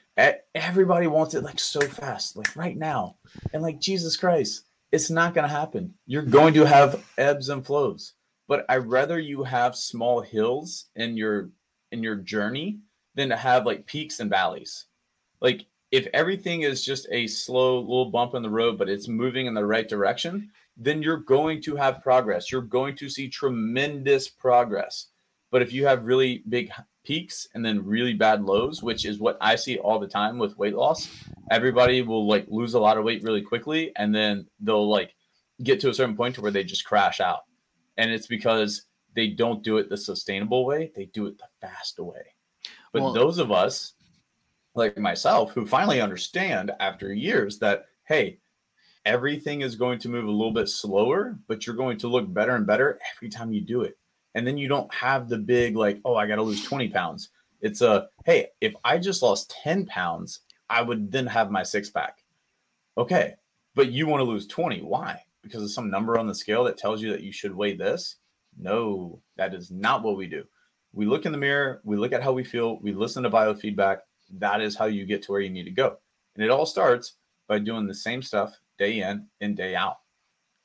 everybody wants it like so fast, like right now. And like, Jesus Christ, it's not going to happen. You're going to have ebbs and flows, but I'd rather you have small hills in your, in your journey than to have like peaks and valleys. Like if everything is just a slow little bump in the road, but it's moving in the right direction, then you're going to have progress. You're going to see tremendous progress. But if you have really big peaks and then really bad lows, which is what I see all the time with weight loss, everybody will like lose a lot of weight really quickly. And then they'll like get to a certain point to where they just crash out. And it's because they don't do it the sustainable way. They do it the fast way. But well, those of us like myself who finally understand after years that, hey, everything is going to move a little bit slower, but you're going to look better and better every time you do it. And then you don't have the big like, oh, I got to lose twenty pounds. It's a, hey, if I just lost ten pounds, I would then have my six pack. Okay. But you want to lose twenty. Why? Because of some number on the scale that tells you that you should weigh this? No, that is not what we do. We look in the mirror. We look at how we feel. We listen to biofeedback. That is how you get to where you need to go. And it all starts by doing the same stuff day in and day out.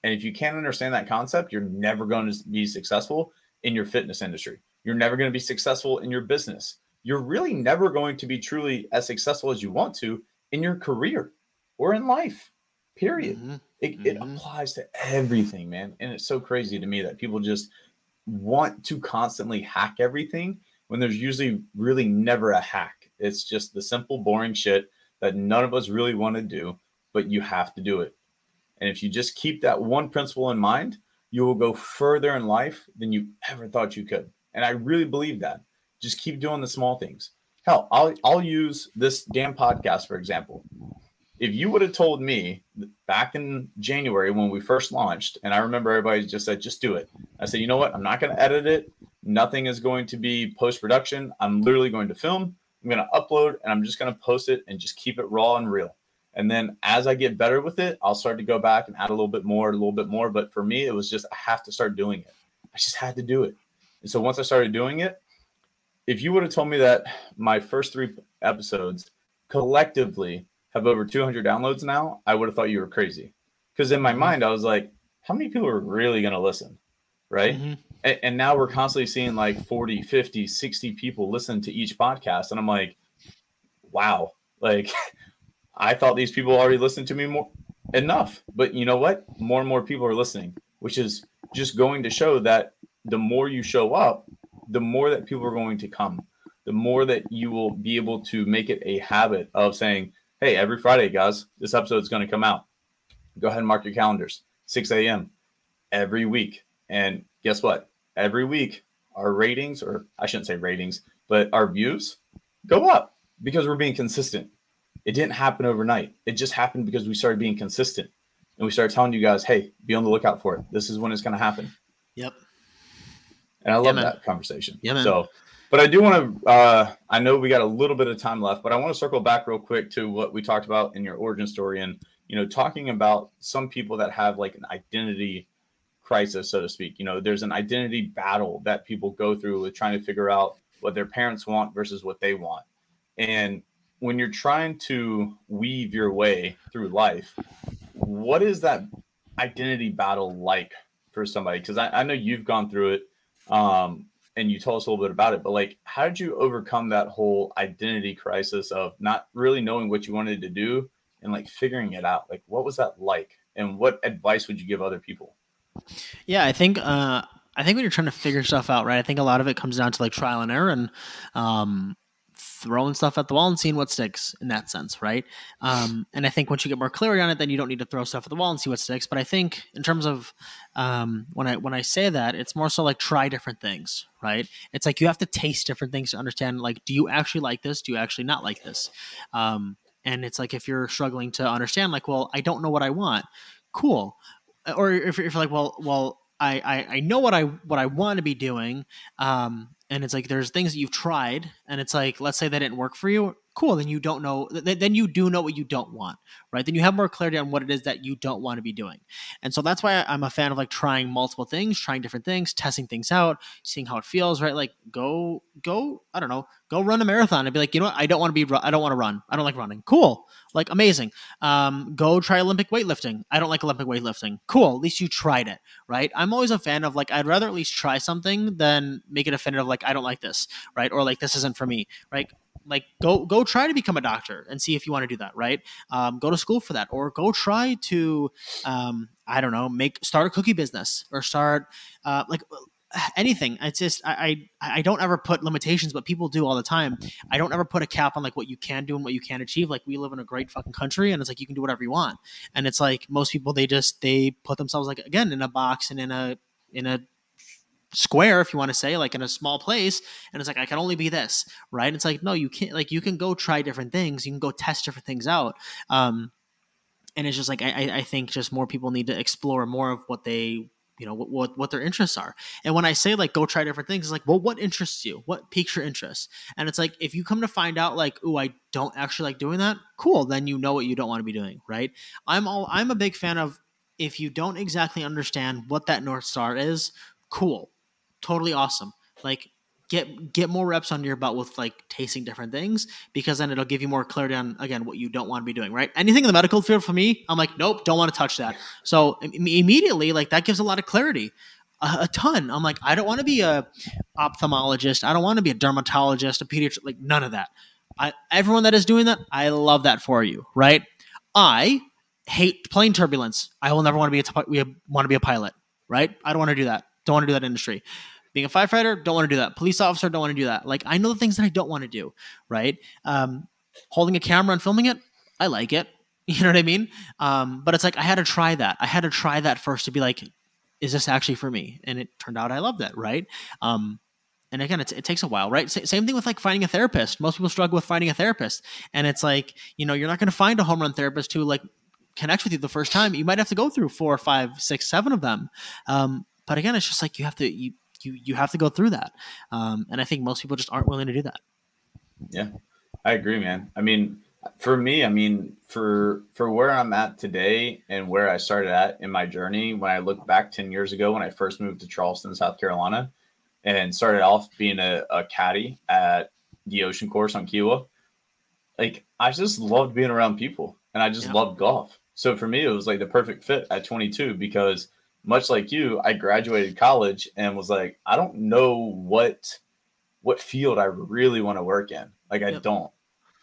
And if you can't understand that concept, you're never going to be successful in your fitness industry. You're never going to be successful in your business. You're really never going to be truly as successful as you want to in your career or in life, period. Mm-hmm. It, mm-hmm. it applies to everything, man. And it's so crazy to me that people just want to constantly hack everything when there's usually really never a hack. It's just the simple, boring shit that none of us really want to do. But you have to do it. And if you just keep that one principle in mind, you will go further in life than you ever thought you could. And I really believe that. Just keep doing the small things. Hell, I'll, I'll use this damn podcast, for example. If you would have told me back in January when we first launched, and I remember everybody just said, just do it. I said, you know what? I'm not going to edit it. Nothing is going to be post-production. I'm literally going to film. I'm going to upload and I'm just going to post it and just keep it raw and real. And then as I get better with it, I'll start to go back and add a little bit more, a little bit more. But for me, it was just, I have to start doing it. I just had to do it. And so once I started doing it, if you would have told me that my first three episodes collectively have over two hundred downloads now, I would have thought you were crazy. Because in my mind, I was like, how many people are really going to listen? Right. Mm-hmm. And, and now we're constantly seeing like forty, fifty, sixty people listen to each podcast. And I'm like, wow, like I thought these people already listened to me more enough. But you know what? More and more people are listening, which is just going to show that the more you show up, the more that people are going to come, the more that you will be able to make it a habit of saying, hey, every Friday, guys, this episode is going to come out. Go ahead and mark your calendars, six a.m. every week. And guess what? Every week, our ratings, or I shouldn't say ratings, but our views go up because we're being consistent. It didn't happen overnight. It just happened because we started being consistent and we started telling you guys, hey, be on the lookout for it. This is when it's going to happen. Yep. And I love yeah, that conversation. Yeah, man. So, but I do want to, uh, I know we got a little bit of time left, but I want to circle back real quick to what we talked about in your origin story and, you know, talking about some people that have like an identity crisis, so to speak. You know, there's an identity battle that people go through with trying to figure out what their parents want versus what they want. And when you're trying to weave your way through life, what is that identity battle like for somebody? Because I, I know you've gone through it um, and you told us a little bit about it, but like, how did you overcome that whole identity crisis of not really knowing what you wanted to do and like figuring it out? Like, what was that like? And what advice would you give other people? Yeah, I think uh, I think when you're trying to figure stuff out, right, I think a lot of it comes down to like trial and error and um, throwing stuff at the wall and seeing what sticks in that sense, right? Um, and I think once you get more clarity on it, then you don't need to throw stuff at the wall and see what sticks. But I think in terms of um, when I when I say that, it's more so like try different things, right? It's like you have to taste different things to understand, like, do you actually like this? Do you actually not like this? Um, and it's like if you're struggling to understand, like, well, I don't know what I want. Cool. Or if you're like, well, well, I, I, I know what I what I want to be doing, um, and it's like there's things that you've tried, and it's like, let's say they didn't work for you. Cool, then you don't know. Th- then you do know what you don't want, right? Then you have more clarity on what it is that you don't want to be doing, and so that's why I'm a fan of like trying multiple things, trying different things, testing things out, seeing how it feels, right? Like go go, I don't know, go run a marathon and be like, you know what, I don't want to be, I don't want to run, I don't like running. Cool. Like amazing. Um, go try Olympic weightlifting. I don't like Olympic weightlifting. Cool. At least you tried it, right? I'm always a fan of like, I'd rather at least try something than make it definitive. Like, I don't like this, right? Or like, this isn't for me, right? Like go, go try to become a doctor and see if you want to do that. Right. Um, go to school for that, or go try to, um, I don't know, make, start a cookie business or start, uh, like anything. It's just, I, I, I don't ever put limitations, but people do all the time. I don't ever put a cap on like what you can do and what you can achieve. Like we live in a great fucking country and it's like, you can do whatever you want. And it's like most people, they just, they put themselves like, again, in a box and in a, in a square, if you want to say, like in a small place, and it's like I can only be this, right? And it's like, no, you can't. Like you can go try different things, you can go test different things out, um and it's just like I, I think just more people need to explore more of what they, you know, what, what what their interests are. And when I say like go try different things, it's like, well, what interests you? What piques your interest? And it's like if you come to find out like, oh, I don't actually like doing that. Cool, then you know what you don't want to be doing, right? I'm all I'm a big fan of if you don't exactly understand what that North Star is. Cool. Totally awesome. Like get get more reps under your belt with like tasting different things, because then it'll give you more clarity on, again, what you don't want to be doing, right? Anything in the medical field for me, I'm like, nope, don't want to touch that. So im- immediately like that gives a lot of clarity, a, a ton. I'm like, I don't want to be a ophthalmologist. I don't want to be a dermatologist, a pediatrician, like none of that. I, everyone that is doing that, I love that for you, right? I hate plane turbulence. I will never want to be a, t- we want to be a pilot, right? I don't want to do that. Don't want to do that industry. Being a firefighter, don't want to do that. Police officer, don't want to do that. Like I know the things that I don't want to do, right? Um, holding a camera and filming it, I like it. You know what I mean? Um, but it's like I had to try that. I had to try that first to be like, is this actually for me? And it turned out I love that, right? Um, and again, it's, it takes a while, right? S- same thing with like finding a therapist. Most people struggle with finding a therapist, and it's like, you know, you're not going to find a home run therapist who like connects with you the first time. You might have to go through four, five, six, seven of them. Um, But again, it's just like you have to you you, you have to go through that, um, and I think most people just aren't willing to do that. Yeah, I agree, man. I mean, for me, I mean, for for where I'm at today and where I started at in my journey, when I look back ten years ago when I first moved to Charleston, South Carolina, and started off being a, a caddy at the Ocean Course on Kiowa, like I just loved being around people and I just yeah. loved golf. So for me, it was like the perfect fit at twenty-two because much like you, I graduated college and was like, I don't know what what field I really want to work in. Like I yep. don't.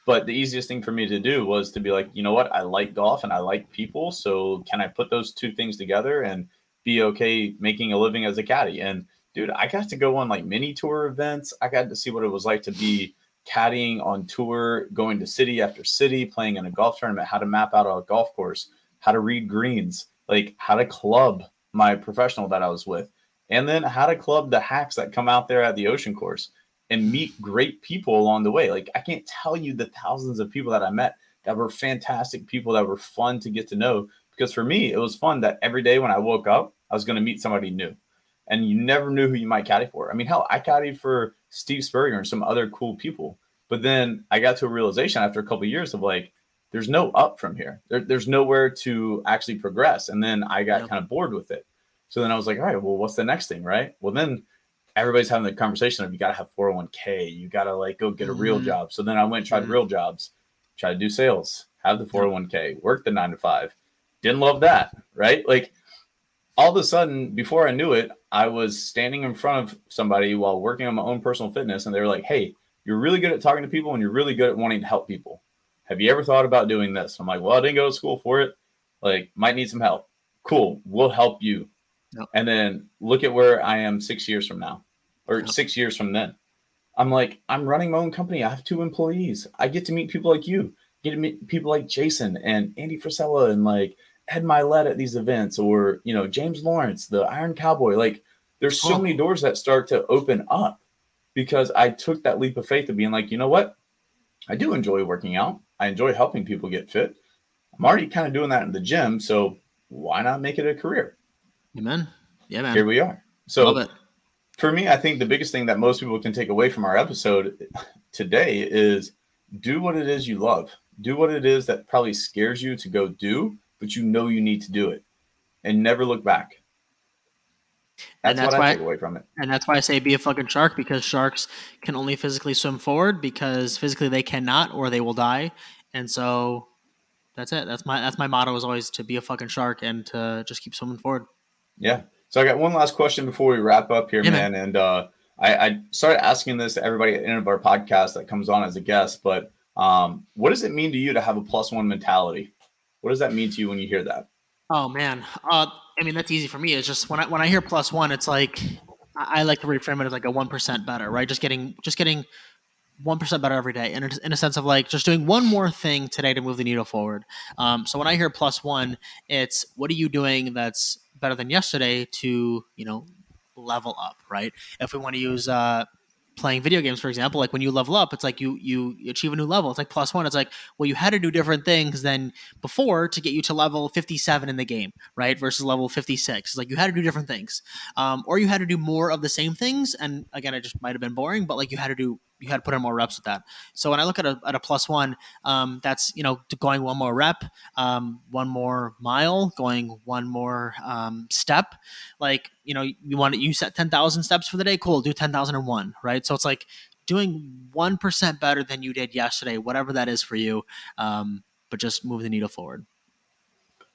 But the easiest thing for me to do was to be like, you know what? I like golf and I like people. So can I put those two things together and be okay making a living as a caddy? And dude, I got to go on like mini tour events. I got to see what it was like to be caddying on tour, going to city after city, playing in a golf tournament, how to map out a golf course, how to read greens, like how to club my professional that I was with, and then how to club the hacks that come out there at the Ocean Course and meet great people along the way. Like I can't tell you the thousands of people that I met that were fantastic people that were fun to get to know, because for me, it was fun that every day when I woke up, I was going to meet somebody new. And you never knew who you might caddy for. I mean, hell, I caddied for Steve Spurrier and some other cool people. But then I got to a realization after a couple of years of like, there's no up from here. There, there's nowhere to actually progress. And then I got yep. kind of bored with it. So then I was like, all right, well, what's the next thing, right? Well, then everybody's having the conversation of you got to have four oh one k. You got to like go get a mm-hmm. real job. So then I went and tried mm-hmm. real jobs, tried to do sales, have the four oh one k, work the nine to five. Didn't love that, right? Like, all of a sudden, before I knew it, I was standing in front of somebody while working on my own personal fitness. And they were like, hey, you're really good at talking to people and you're really good at wanting to help people. Have you ever thought about doing this? I'm like, well, I didn't go to school for it. Like, might need some help. Cool. We'll help you. Yep. And then look at where I am six years from now or yep. six years from then. I'm like, I'm running my own company. I have two employees. I get to meet people like you. I get to meet people like Jason and Andy Frisella and like Ed Mylett at these events, or, you know, James Lawrence, the Iron Cowboy. Like there's so many doors that start to open up because I took that leap of faith of being like, you know what? I do enjoy working out. I enjoy helping people get fit. I'm already kind of doing that in the gym. So why not make it a career? Amen. Yeah, man. Here we are. So for me, I think the biggest thing that most people can take away from our episode today is do what it is you love. Do what it is that probably scares you to go do, but you know you need to do it, and never look back. That's, and that's what I why, take away from it. And that's why I say be a fucking shark, because sharks can only physically swim forward, because physically they cannot or they will die. And so that's it. That's my that's my motto is always to be a fucking shark and to just keep swimming forward. Yeah. So I got one last question before we wrap up here, yeah, man. man. And uh, I, I started asking this to everybody at the end of our podcast that comes on as a guest, but um, what does it mean to you to have a plus one mentality? What does that mean to you when you hear that? Oh man, uh, I mean that's easy for me. It's just when I when I hear plus one, it's like I, I like to reframe it as like a one percent better, right? Just getting just getting one percent better every day, and in a sense of like just doing one more thing today to move the needle forward. Um, so when I hear plus one, it's what are you doing that's better than yesterday to, you know, level up, right? If we want to use uh, playing video games, for example, like when you level up, it's like you you achieve a new level. It's like plus one. It's like, well, you had to do different things than before to get you to level fifty-seven in the game, right? Versus level fifty-six. It's like you had to do different things, um, or you had to do more of the same things. And again, it just might have been boring, but like you had to do, you had to put in more reps with that. So when I look at a at a plus one, um, that's, you know, going one more rep, um, one more mile, going one more um, step. Like, you know, you want to, you set ten thousand steps for the day. Cool. Do ten thousand one, right? So it's like doing one percent better than you did yesterday, whatever that is for you. Um, but just move the needle forward.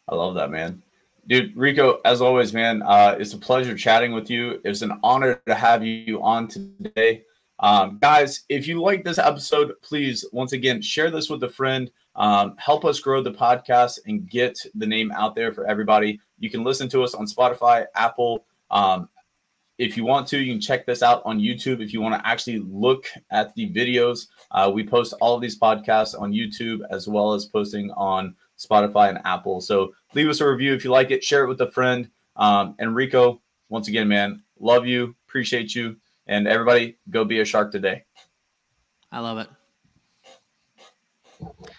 I love that, man. Dude, Rico, as always, man, uh, it's a pleasure chatting with you. It was an honor to have you on today. Um, guys, if you like this episode, please, once again, share this with a friend, um, help us grow the podcast and get the name out there for everybody. You can listen to us on Spotify, Apple. Um, if you want to, you can check this out on YouTube. If you want to actually look at the videos, uh, we post all of these podcasts on YouTube as well as posting on Spotify and Apple. So leave us a review if you like it, share it with a friend. Um, and Rico, once again, man, love you. Appreciate you. And everybody, go be a shark today. I love it.